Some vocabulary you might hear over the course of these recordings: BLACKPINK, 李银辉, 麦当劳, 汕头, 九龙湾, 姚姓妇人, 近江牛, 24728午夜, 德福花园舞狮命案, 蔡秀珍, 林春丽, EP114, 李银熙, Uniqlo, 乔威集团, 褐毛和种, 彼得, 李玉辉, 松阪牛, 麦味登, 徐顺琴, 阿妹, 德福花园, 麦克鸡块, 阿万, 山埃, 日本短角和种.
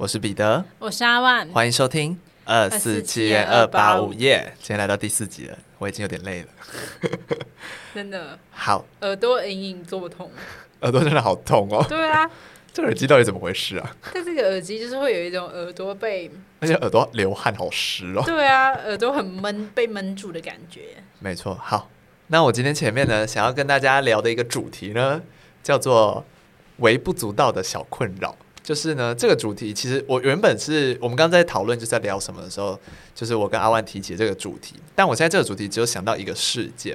我是彼得，我是阿万，欢迎收听24728午夜，今天来到第四集了，我已经有点累了，真的。好，耳朵隐隐作痛，耳朵真的好痛哦。对啊，这耳机到底怎么回事啊？但这个耳机就是会有一种耳朵被，而且耳朵流汗好湿哦。对啊，耳朵很闷，被闷住的感觉。没错。好，那我今天前面呢，想要跟大家聊的一个主题呢，叫做微不足道的小困扰。就是呢，这个主题其实我原本是我们刚刚在讨论就是在聊什么的时候，就是我跟阿万提起这个主题，但我现在这个主题只有想到一个事件。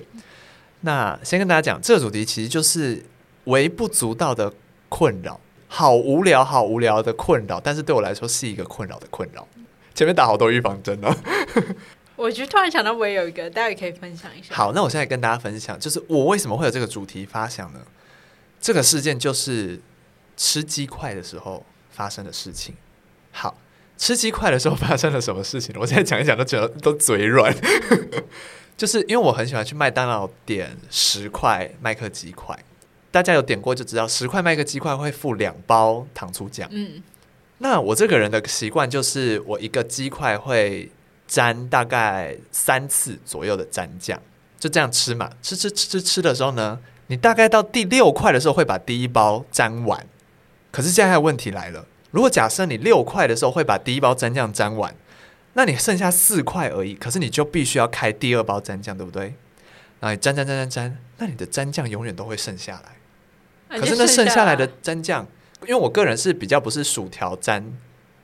那先跟大家讲，这个主题其实就是微不足道的困扰，好无聊好无聊的困扰，但是对我来说是一个困扰的困扰。前面打好多预防针啊我就突然想到我也有一个，待会可以分享一下。好，那我现在跟大家分享，就是我为什么会有这个主题发想呢？这个事件就是吃鸡块的时候发生的事情。好，吃鸡块的时候发生了什么事情？我现在讲一讲都觉得都嘴软就是因为我很喜欢去麦当劳点10块麦克鸡块，大家有点过就知道10块麦克鸡块会附2包糖醋酱。那我这个人的习惯就是我一个鸡块会沾大概3次左右的沾酱，就这样吃嘛，吃的时候呢，你大概到第6块的时候会把第1包沾完。可是现在还有问题来了，如果假设你6块的时候会把第1包沾酱沾完，那你剩下4块而已，可是你就必须要开第2包沾酱，对不对？然后你沾，那你的沾酱永远都会剩下来。可是那剩下来的沾酱，因为我个人是比较不是薯条沾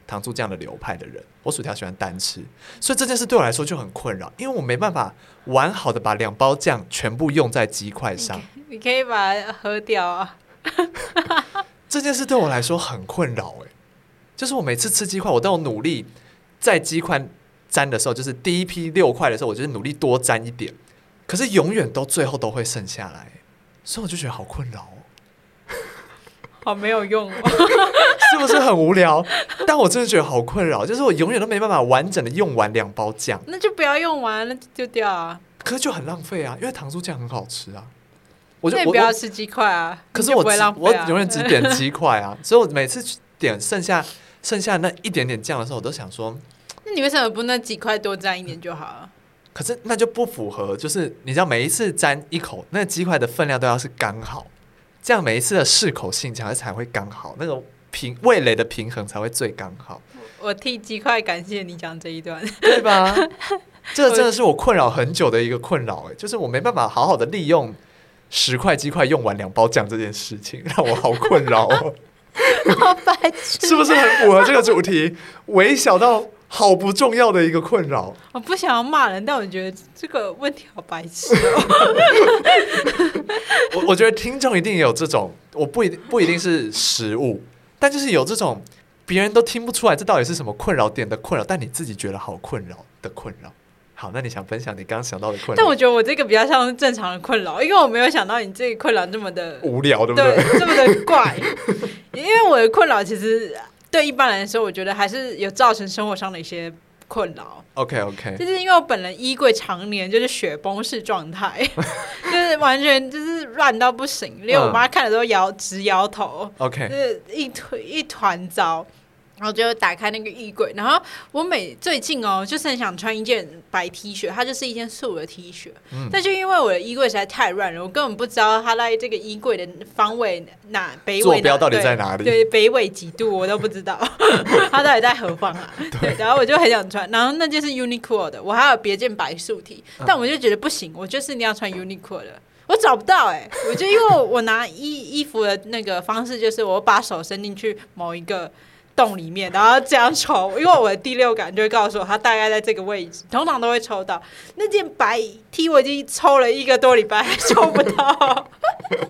糖醋酱的流派的人，我薯条喜欢单吃，所以这件事对我来说就很困扰，因为我没办法完好的把2包酱全部用在鸡块上。你可以把它喝掉啊这件事对我来说很困扰耶，就是我每次吃鸡块，我都有努力在鸡块沾的时候，就是第一批6块的时候，我就是努力多沾一点，可是永远都最后都会剩下来，所以我就觉得好困扰哦好没有用哦是不是很无聊？但我真的觉得好困扰，就是我永远都没办法完整的用完2包酱。那就不要用完，那就丢掉啊。可是就很浪费啊，因为糖醋酱很好吃啊。那你不要吃鸡块啊。可是我永远只点鸡块啊，所以我每次点剩下那一点点酱的时候，我都想说，那你为什么不那几块多沾一点就好了？可是那就不符合，就是你知道每一次沾一口，那鸡块的分量都要是刚好，这样每一次的适口性才会刚好，那个味蕾的平衡才会最刚好。我替鸡块感谢你讲这一段，对吧？这真的是我困扰很久的一个困扰，就是我没办法好好的利用10块鸡块用完2包酱这件事情，让我好困扰哦好白痴是不是很符合这个主题？微小到好不重要的一个困扰。我不想要骂人，但我觉得这个问题好白痴哦我觉得听众一定有这种，我不一定是食物，但就是有这种别人都听不出来这到底是什么困扰点的困扰，但你自己觉得好困扰的困扰。好，那你想分享你刚刚想到的困扰？但我觉得我这个比较像是正常的困扰，因为我没有想到你这个困扰这么的无聊，对不对？对，这么的怪因为我的困扰其实对一般人来说，我觉得还是有造成生活上的一些困扰。 OK， 就是因为我本人衣柜常年就是雪崩式状态就是完全就是乱到不行，因为我妈看了都直摇头。 OK， 就是一团糟。然后就打开那个衣柜，然后我最近哦，就是很想穿一件白 T 恤，它就是一件素的 T 恤，但就因为我的衣柜实在太乱了，我根本不知道它在这个衣柜的方位哪北纬坐标到底在哪里， 对，北纬几度我都不知道它到底在何方啊对，然后我就很想穿，然后那件是 Uniqlo 的，我还有别件白素 T， 但我就觉得不行，我就是一定要穿 Uniqlo 的。我找不到我就因为我拿衣服的那个方式，就是我把手伸进去某一个洞里面，然后这样抽，因为我的第六感就会告诉我它大概在这个位置，通常都会抽到。那件白 T 我已经抽了1个多礼拜还抽不到就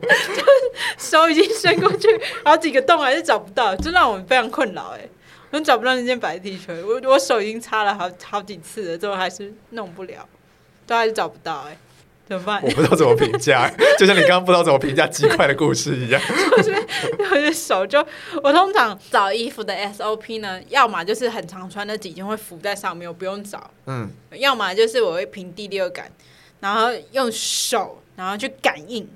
手已经伸过去好几个洞还是找不到，这让我非常困扰我找不到那件白 T 恤，我手已经擦了 好几次了，最后还是弄不了，都还是找不到怎么办？我不知道怎么评价就像你刚刚不知道怎么评价鸡块的故事一样就是手就我通常找衣服的 SOP 呢，要么就是很常穿的几件会浮在上面，我不用找要么就是我会凭第六感，然后用手，然后去感应，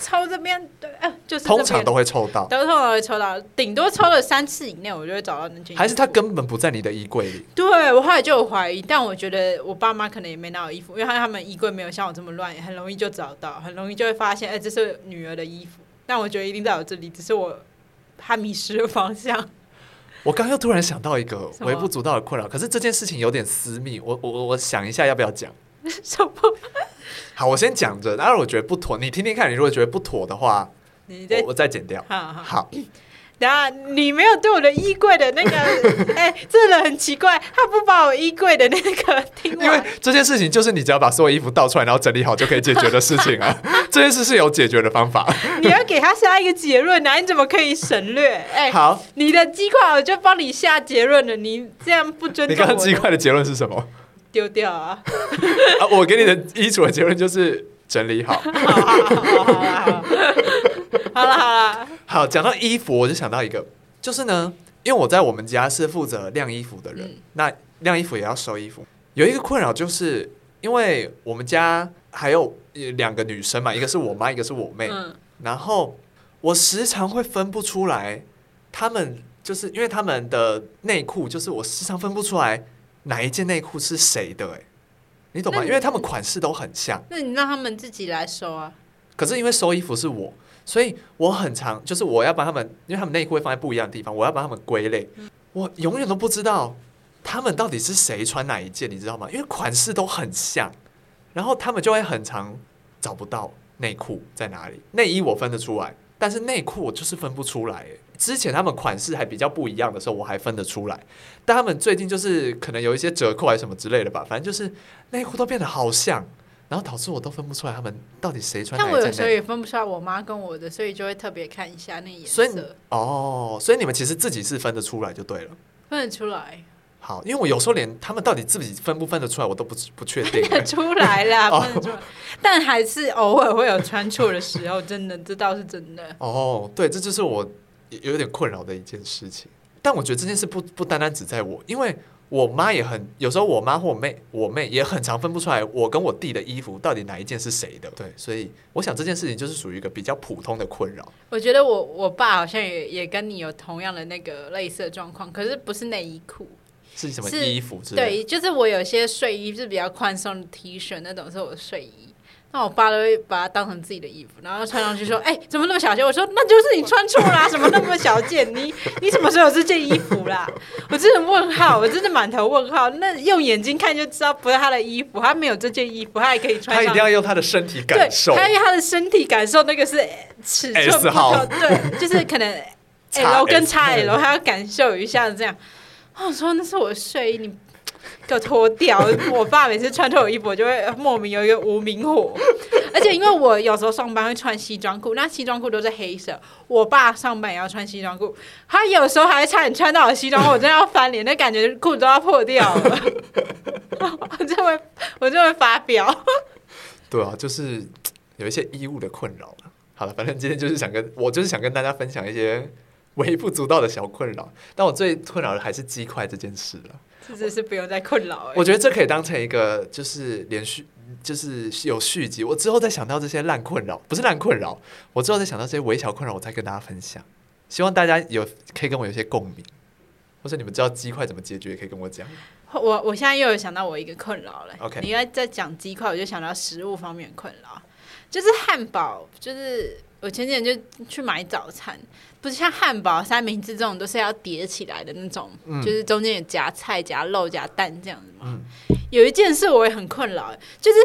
抽这边，对，就是通常都会抽到，都通常会抽到，顶多抽了3次以内，我就会找到那件。还是他根本不在你的衣柜里？对，我后来就有怀疑，但我觉得我爸妈可能也没拿我衣服，因为他们衣柜没有像我这么乱，很容易就找到，很容易就会发现，这是女儿的衣服。但我觉得一定在我这里，只是我怕迷失了方向。我刚又突然想到一个微不足道的困扰，可是这件事情有点私密，我想一下要不要讲。什么？好，我先讲着，当然我觉得不妥，你听听看，你如果觉得不妥的话，我再剪掉。好，等下你没有对我的衣柜的那个，这人很奇怪，他不把我衣柜的那个听完。因为这件事情就是你只要把所有衣服倒出来，然后整理好就可以解决的事情啊。这件事是有解决的方法。你要给他下一个结论啊，你怎么可以省略？好，你的鸡块我就帮你下结论了，你这样不尊重我。你刚刚鸡块的结论是什么？丢掉啊！我给你的衣橱的结论就是整理好。好啦。好，讲到衣服，我就想到一个，就是呢，因为我在我们家是负责晾衣服的人，那晾衣服也要收衣服。有一个困扰就是，因为我们家还有2个女生嘛，一个是我妈，一个是我妹，然后我时常会分不出来，她们就是因为她们的内裤，就是我时常分不出来。哪一件内裤是谁的？你懂吗？因为他们款式都很像。那你让他们自己来收啊。可是因为收衣服是我，所以我很常就是我要帮他们，因为他们内裤会放在不一样的地方，我要帮他们归类。我永远都不知道他们到底是谁穿哪一件，你知道吗？因为款式都很像，然后他们就会很常找不到内裤在哪里。内衣我分得出来，但是内裤我就是分不出来。之前他们款式还比较不一样的时候我还分得出来，但他们最近就是可能有一些折扣还是什么之类的吧，反正就是内裤都变得好像，然后导致我都分不出来他们到底谁穿哪一件。但我有时候也分不出来我妈跟我的，所以就会特别看一下那颜色。所以你们其实自己是分得出来就对了。分得出来。好，因为我有时候连他们到底自己分不分得出来我都不确定。分得出来啦，分得出来，但还是偶尔会有穿错的时候，真的，这倒是真的。对，这就是我有点困扰的一件事情。但我觉得这件事不单单只在我，因为我妈也很，有时候我妈或我妹也很常分不出来我跟我弟的衣服到底哪一件是谁的。对，所以我想这件事情就是属于一个比较普通的困扰。我觉得我爸好像也跟你有同样的那个类似的状况，可是不是内衣裤。是什么衣服之类的？对，就是我有些睡衣是比较宽松的 T 恤，那种是我的睡衣，那我爸都会把它当成自己的衣服，然后穿上去说：“怎么那么小件？”我说：“那就是你穿错啦，什么那么小件？你什么时候有这件衣服啦？”我真的问号，我真的满头问号。那用眼睛看就知道不是他的衣服，他没有这件衣服，他也可以穿上。他一定要用他的身体感受，对，他用他的身体感受那个是尺寸不同，对，就是可能 L 跟 XL， 他要感受一下这样。我说那是我的睡衣，你给我脱掉！我爸每次穿脱我衣服，我就会莫名有一个无名火。而且因为我有时候上班会穿西装裤，那西装裤都是黑色，我爸上班也要穿西装裤，他有时候还差点穿到我西装裤，我真的要翻脸，那感觉裤子都要破掉了。我就会发飙。对啊，就是有一些衣物的困扰。好了，反正今天就是想跟大家分享一些微不足道的小困扰，但我最困扰的还是鸡块这件事了。这真是不用再困扰。我觉得这可以当成一个就是连续，就是有续集。我之后再想到这些烂困扰，不是烂困扰，我之后再想到这些微小困扰，我再跟大家分享。希望大家可以跟我有些共鸣，或是你们知道鸡块怎么解决，也可以跟我讲。我现在又有想到我一个困扰了。Okay. 你要再讲鸡块，我就想到食物方面的困扰，就是汉堡，就是。我前几天就去买早餐，不是像汉堡、三明治这种都是要叠起来的那种，就是中间有夹菜、夹肉、夹蛋这样子嘛。有一件事我也很困扰，就是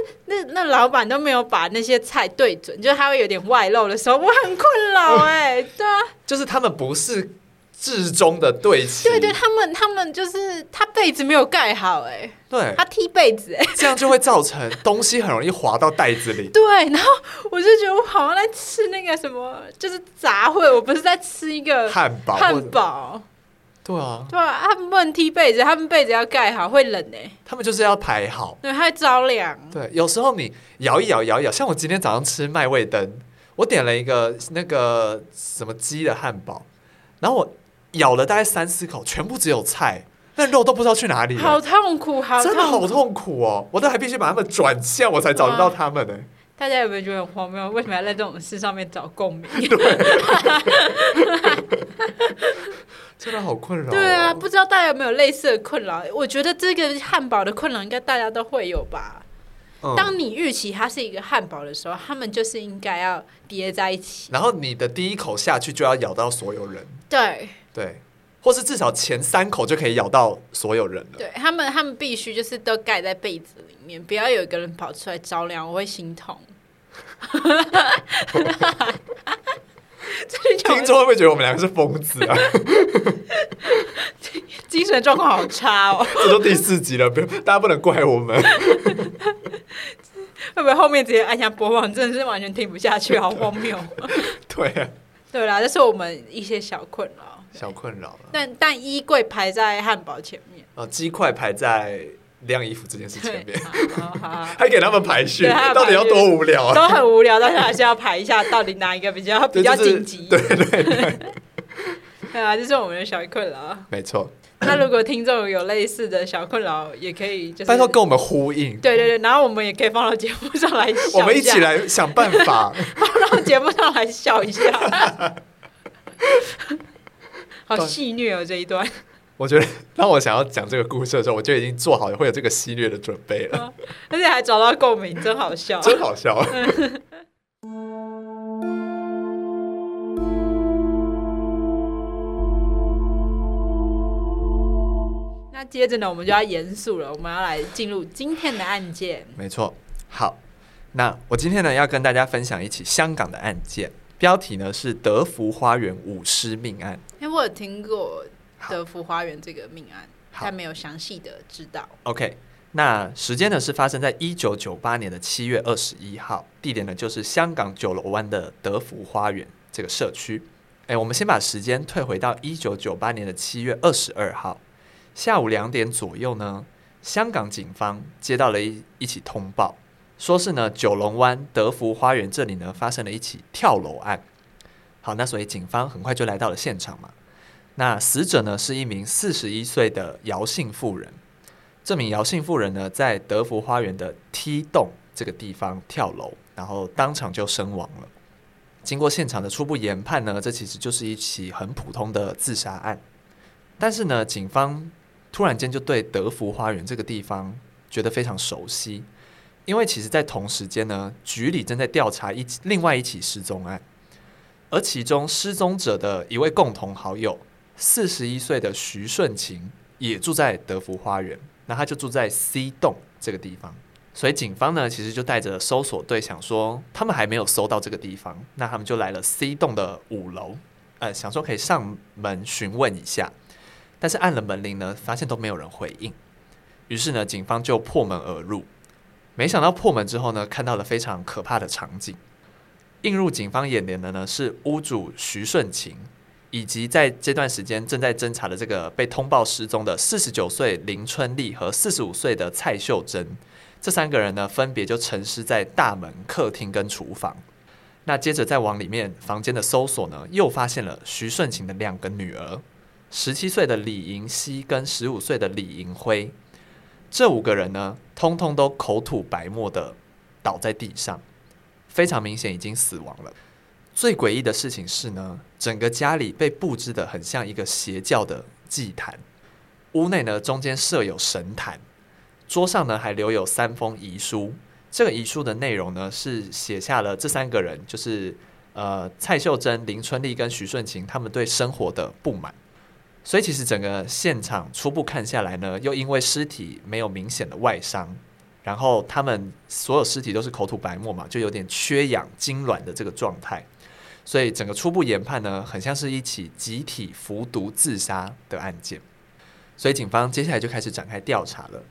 那老板都没有把那些菜对准，就是他会有点外露的时候，我很困扰对啊，就是他们不是至中的对齐，对，他们就是他被子没有盖好对，他踢被子这样就会造成东西很容易滑到袋子里。对，然后我就觉得我好像在吃那个什么，就是杂烩，我不是在吃一个汉堡。对啊，他们不能踢被子，他们被子要盖好，会冷他们就是要排好，对，他会着凉。对，有时候你摇一摇，像我今天早上吃麦味登，我点了一个那个什么鸡的汉堡，然后我咬了大概3-4口，全部只有菜。那肉都不知道去哪里了，好痛苦，好痛苦，真的好痛苦哦！我都还必须把他们转向，我才找得到他们呢。大家有没有觉得很荒谬？为什么要在这种事上面找共鸣？对，真的好困扰。对啊，不知道大家有没有类似的困扰？我觉得这个汉堡的困扰应该大家都会有吧。当你预期它是一个汉堡的时候，他们就是应该要叠在一起。然后你的第一口下去就要咬到所有人。对对。或是至少前3口就可以咬到所有人了。对，他们必须就是都盖在被子里面，不要有一个人跑出来着凉，我会心痛。听众会不会觉得我们两个是疯子啊？精神状况好差哦！这都第4集了，大家不能怪我们。会不会后面直接按下播放，真的是完全听不下去，好荒谬。对啊，对啦，这是我们一些小困扰。小困扰了，但衣柜排在汉堡前面，鸡块排在晾衣服这件事前面，还给他们排序，到底要多无聊啊？都很无聊，但是还是要排一下，到底哪一个比较紧急？对对对，对啊，这是我们的小困扰，没错。那如果听众有类似的小困扰，也可以就是拜托跟我们呼应，对对对，然后我们也可以放到节目上来笑一下，我们一起来想办法放到节目上来笑一下。好戏虐哦这一段，我觉得当我想要讲这个故事的时候，我就已经做好会有这个戏虐的准备了，而且还找到共鸣，真好笑，真好笑。那接着呢，我们就要严肃了，我们要来进入今天的案件。没错，好，那我今天呢要跟大家分享一起香港的案件。标题呢是德福花园舞狮命案。我有听过德福花园这个命案，但没有详细的知道。OK， 那时间呢是发生在1998年的7月21号，地点呢就是香港9楼湾的德福花园这个社区。我们先把时间退回到1998年的7月22号下午2点左右呢，香港警方接到了一起通报。说是呢，九龙湾德福花园这里呢发生了一起跳楼案。好，那所以警方很快就来到了现场嘛。那死者呢是一名41岁的姚姓妇人。这名姚姓妇人呢在德福花园的梯洞这个地方跳楼，然后当场就身亡了。经过现场的初步研判呢，这其实就是一起很普通的自杀案。但是呢，警方突然间就对德福花园这个地方觉得非常熟悉。因为其实在同时间呢，局里正在调查另外一起失踪案，而其中失踪者的一位共同好友41岁的徐顺琴也住在德福花园，那他就住在 C 栋这个地方，所以警方呢其实就带着搜索队想说他们还没有搜到这个地方，那他们就来了 C 栋的5楼，想说可以上门询问一下，但是按了门铃呢发现都没有人回应，于是呢警方就破门而入。没想到破门之后呢，看到了非常可怕的场景。映入警方眼帘的呢是屋主徐顺琴，以及在这段时间正在侦查的这个被通报失踪的49岁林春丽和45岁的蔡秀珍，这3个人呢分别就陈尸在大门、客厅跟厨房。那接着再往里面房间的搜索呢，又发现了徐顺琴的2个女儿，17岁的李银熙跟15岁的李银辉。这5个人呢通通都口吐白沫的倒在地上，非常明显已经死亡了。最诡异的事情是呢，整个家里被布置的很像一个邪教的祭坛，屋内呢中间设有神坛，桌上呢还留有3封遗书，这个遗书的内容呢是写下了这3个人就是蔡秀珍、林春丽跟徐顺琴他们对生活的不满。所以其实整个现场初步看下来呢，又因为尸体没有明显的外伤，然后他们所有尸体都是口吐白沫嘛，就有点缺氧痉挛的这个状态，所以整个初步研判呢，很像是一起集体服毒自杀的案件。所以警方接下来就开始展开调查了。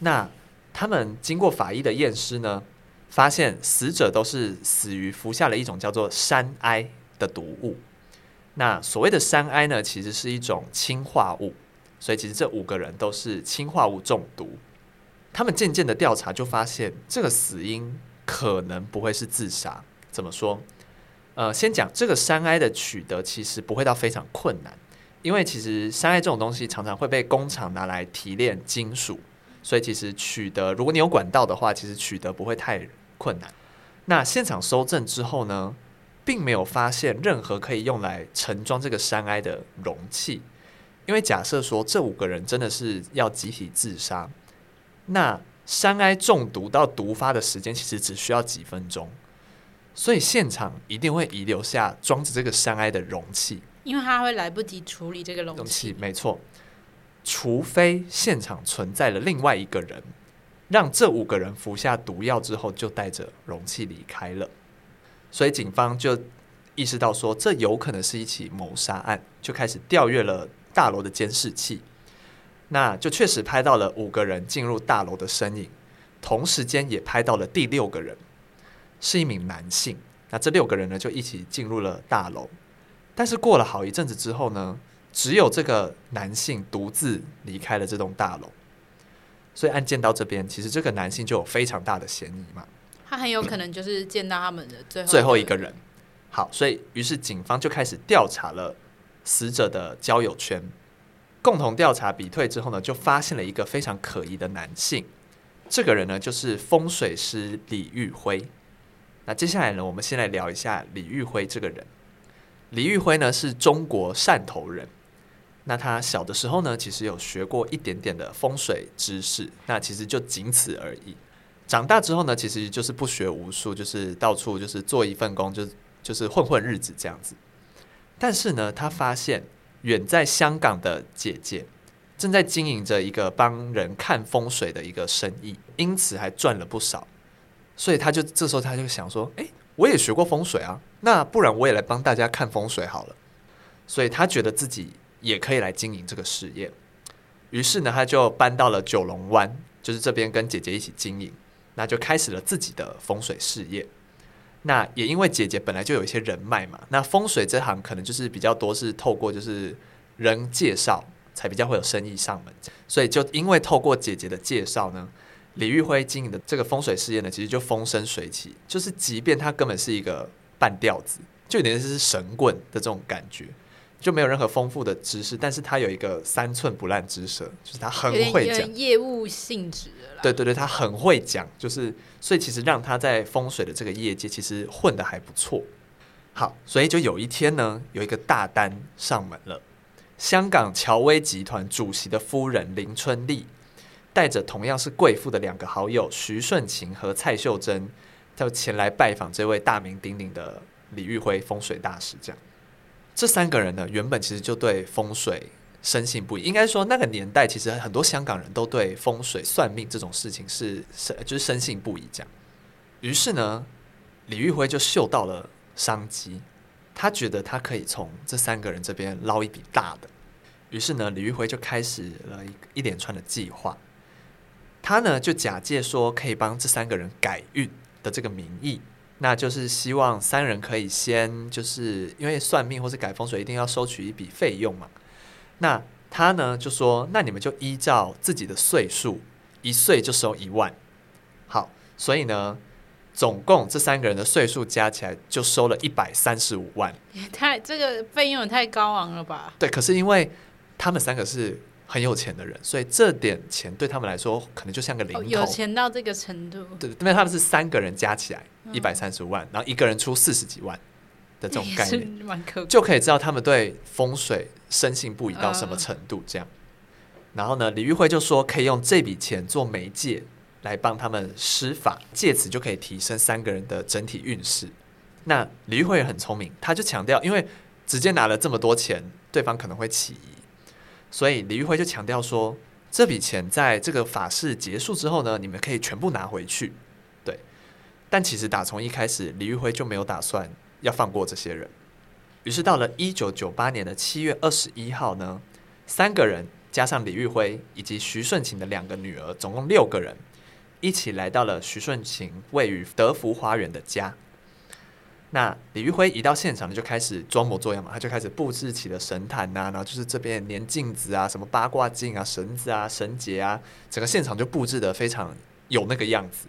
那他们经过法医的验尸呢，发现死者都是死于服下了一种叫做山埃的毒物。那所谓的山埃呢，其实是一种氰化物，所以其实这5个人都是氰化物中毒。他们渐渐的调查就发现，这个死因可能不会是自杀。怎么说？先讲这个山埃的取得其实不会到非常困难，因为其实山埃这种东西常常会被工厂拿来提炼金属，所以其实取得，如果你有管道的话，其实取得不会太困难。那现场搜证之后呢，并没有发现任何可以用来盛装这个山埃的容器，因为假设说这5个人真的是要集体自杀，那山埃中毒到毒发的时间其实只需要几分钟，所以现场一定会遗留下装着这个山埃的容器，因为它会来不及处理这个容器。没错，除非现场存在了另外一个人，让这5个人服下毒药之后就带着容器离开了。所以警方就意识到说这有可能是一起谋杀案，就开始调阅了大楼的监视器，那就确实拍到了5个人进入大楼的身影，同时间也拍到了第6个人，是一名男性。那这6个人呢就一起进入了大楼，但是过了好一阵子之后呢，只有这个男性独自离开了这栋大楼。所以案件到这边，其实这个男性就有非常大的嫌疑嘛，他很有可能就是见到他们的最后一个人。好，所以于是警方就开始调查了死者的交友圈，共同调查比对之后呢，就发现了一个非常可疑的男性。这个人呢就是风水师李玉辉。那接下来呢，我们先来聊一下李玉辉这个人。李玉辉呢是中国汕头人，那他小的时候呢其实有学过一点点的风水知识，那其实就仅此而已。长大之后呢，其实就是不学无术，就是到处就是做一份工，就是混混日子这样子。但是呢，他发现远在香港的姐姐正在经营着一个帮人看风水的一个生意，因此还赚了不少。所以这时候他就想说，我也学过风水啊，那不然我也来帮大家看风水好了。所以他觉得自己也可以来经营这个事业。于是呢，他就搬到了九龙湾，就是这边跟姐姐一起经营。那就开始了自己的风水事业。那也因为姐姐本来就有一些人脉嘛，那风水这行可能就是比较多是透过就是人介绍才比较会有生意上门，所以就因为透过姐姐的介绍呢，李玉辉经营的这个风水事业呢，其实就风生水起，就是即便他根本是一个半吊子，就有点是神棍的这种感觉，就没有任何丰富的知识，但是他有一个3寸不烂之舌，就是他很会讲，有业务性质的啦。对对对，他很会讲，就是所以其实让他在风水的这个业界其实混得还不错。好，所以就有一天呢，有一个大单上门了，香港乔威集团主席的夫人林春丽，带着同样是贵妇的2个好友徐顺琴和蔡秀珍，就前来拜访这位大名鼎鼎的李玉辉风水大师，这样。这3个人呢，原本其实就对风水深信不疑。应该说那个年代，其实很多香港人都对风水、算命这种事情就是深信不疑这样。于是呢，李玉辉就嗅到了商机，他觉得他可以从这3个人这边捞一笔大的。于是呢，李玉辉就开始了一连串的计划。他呢就假借说可以帮这3个人改运的这个名义。那就是希望3人可以先，就是因为算命或是改风水一定要收取一笔费用嘛，那他呢就说，那你们就依照自己的岁数，1岁就收1万。好，所以呢总共这3个人的岁数加起来就收了135万。这个费用也太高昂了吧。对，可是因为他们3个是很有钱的人，所以这点钱对他们来说可能就像个零头，有钱到这个程度。对，因为他们是3个人加起来130万，然后1个人出40几万的这种概念，就可以知道他们对风水深信不疑到什么程度这样。然后呢，李玉辉就说可以用这笔钱做媒介来帮他们施法，借此就可以提升3个人的整体运势。那李玉辉很聪明，他就强调，因为直接拿了这么多钱，对方可能会起疑，所以李玉辉就强调说，这笔钱在这个法事结束之后呢，你们可以全部拿回去。对，但其实打从一开始，李玉辉就没有打算要放过这些人。于是到了1998年7月21号呢，3个人加上李玉辉以及徐顺琴的2个女儿，总共6个人，一起来到了徐顺琴位于德福花园的家。那李玉辉一到现场就开始装模作样嘛，他就开始布置起了神坛啊，然后就是这边连镜子啊、什么八卦镜啊、绳子啊、绳结啊，整个现场就布置得非常有那个样子。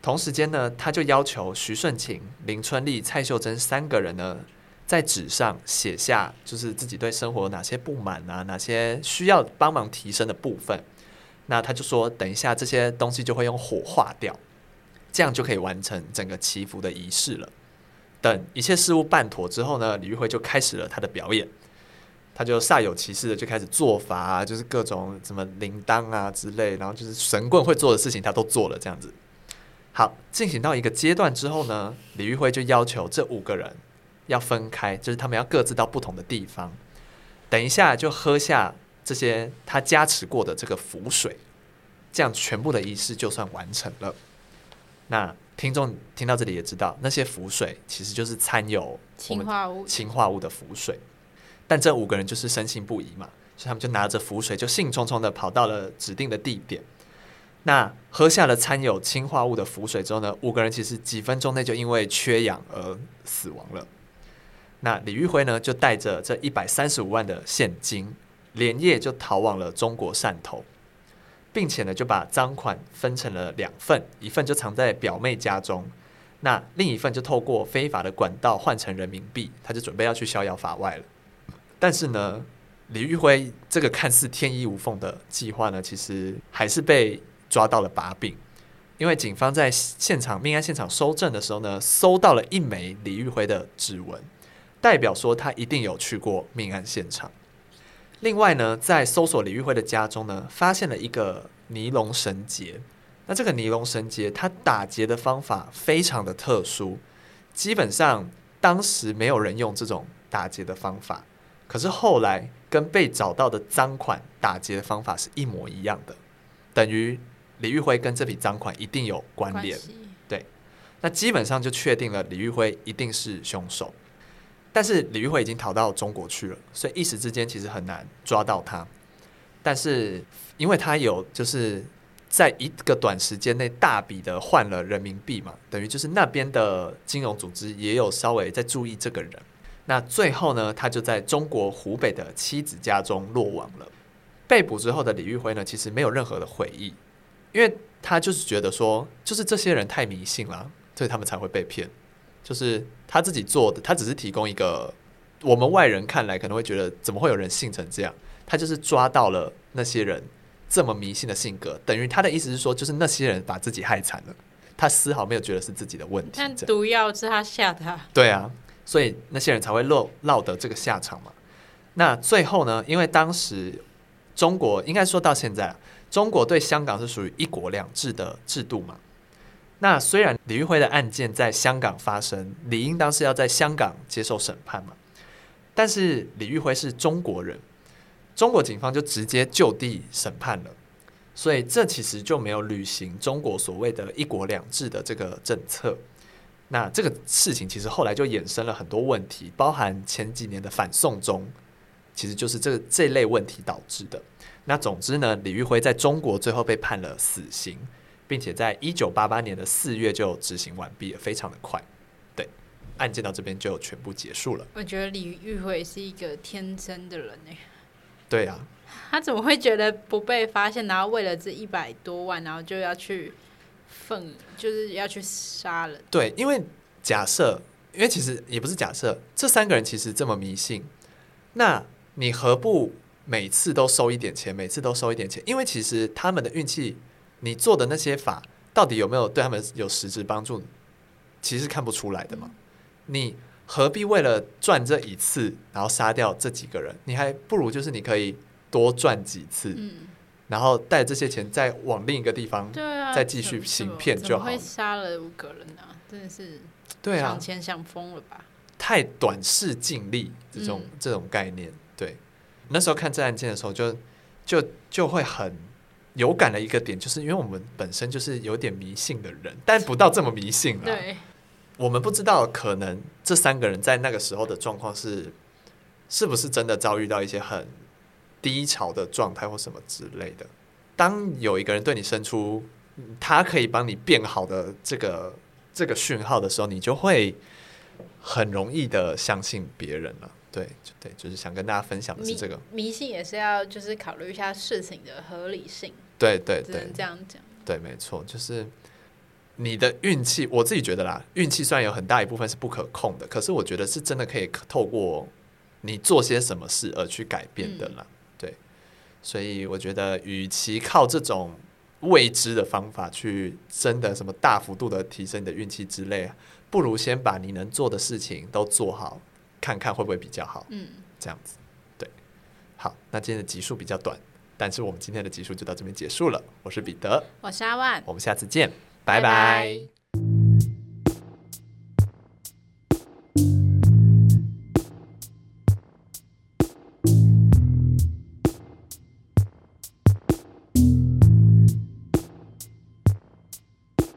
同时间呢，他就要求徐顺琴、林春丽、蔡秀珍3个人呢，在纸上写下就是自己对生活哪些不满啊，哪些需要帮忙提升的部分。那他就说等一下这些东西就会用火化掉，这样就可以完成整个祈福的仪式了。等一切事物办妥之后呢，李玉辉就开始了他的表演。他就煞有其事的就开始做法啊，就是各种什么铃铛啊之类，然后就是神棍会做的事情他都做了这样子。好，进行到一个阶段之后呢，李玉辉就要求这五个人要分开，就是他们要各自到不同的地方，等一下就喝下这些他加持过的这个符水，这样全部的仪式就算完成了。那听众听到这里也知道，那些符水其实就是掺有氰化物的符水，但这五个人就是深信不疑嘛，所以他们就拿着符水就兴冲冲的跑到了指定的地点。那喝下了掺有氰化物的符水之后呢，五个人其实几分钟内就因为缺氧而死亡了。那李玉辉呢就带着这135万的现金连夜就逃往了中国汕头，并且呢就把赃款分成了2份，一份就藏在表妹家中，那另一份就透过非法的管道换成人民币，他就准备要去逍遥法外了。但是呢，李玉辉这个看似天衣无缝的计划呢，其实还是被抓到了把柄。因为警方在命案现场搜证的时候呢，搜到了一枚李玉辉的指纹，代表说他一定有去过命案现场。另外呢，在搜索李玉辉的家中呢，发现了一个尼龙绳结。那这个尼龙绳结它打结的方法非常的特殊，基本上当时没有人用这种打结的方法，可是后来跟被找到的赃款打结的方法是一模一样的，等于李玉辉跟这笔赃款一定有关联。对，那基本上就确定了李玉辉一定是凶手。但是李玉辉已经逃到中国去了，所以一时之间其实很难抓到他。但是因为他有就是在一个短时间内大笔的换了人民币嘛，等于就是那边的金融组织也有稍微在注意这个人。那最后呢，他就在中国湖北的妻子家中落网了。被捕之后的李玉辉呢，其实没有任何的悔意，因为他就是觉得说，就是这些人太迷信了，所以他们才会被骗。就是他自己做的，他只是提供一个我们外人看来可能会觉得怎么会有人信成这样，他就是抓到了那些人这么迷信的性格，等于他的意思是说，就是那些人把自己害惨了，他丝毫没有觉得是自己的问题。但毒药是他下的。对啊，所以那些人才会落得这个下场嘛。那最后呢，因为当时中国应该说到现在，中国对香港是属于一国两制的制度嘛。那虽然李玉辉的案件在香港发生，理应当是要在香港接受审判嘛，但是李玉辉是中国人，中国警方就直接就地审判了，所以这其实就没有履行中国所谓的一国两制的这个政策。那这个事情其实后来就衍生了很多问题，包含前几年的反送中，其实就是这类问题导致的。那总之呢，李玉辉在中国最后被判了死刑，并且在1988年的4月就执行完毕了，非常的快。对，案件到这边就全部结束了。我觉得李玉辉是一个天真的人耶。对啊，他怎么会觉得不被发现，然后为了这100多万，然后就要去就是要去杀人？对，因为其实也不是假设，这3个人其实这么迷信，那你何不每次都收一点钱，每次都收一点钱？因为其实他们的运气，你做的那些法到底有没有对他们有实质帮助，其实看不出来的嘛。你何必为了赚这一次然后杀掉这几个人？你还不如就是你可以多赚几次，然后带这些钱再往另一个地方再继续行骗就好了。怎么会杀了5个人啊？真的是想钱想疯了吧。太短视近利这种概念。对，那时候看这案件的时候就会很有感的一个点，就是因为我们本身就是有点迷信的人，但不到这么迷信啦。对，我们不知道可能这3个人在那个时候的状况是不是真的遭遇到一些很低潮的状态或什么之类的。当有一个人对你伸出他可以帮你变好的这个讯号的时候，你就会很容易的相信别人了。对，就是想跟大家分享的是这个迷信也是要就是考虑一下事情的合理性。对，只能这样讲。对，没错，就是你的运气，我自己觉得啦，运气虽然有很大一部分是不可控的，可是我觉得是真的可以透过你做些什么事而去改变的啦。对，所以我觉得与其靠这种未知的方法去真的什么大幅度的提升你的运气之类啊，不如先把你能做的事情都做好，看看会不会比较好。嗯，这样子。对，好，那今天的集数比较短，但是我们今天的集数就到这边结束了。我是彼得，我是阿万，我们下次见，拜拜。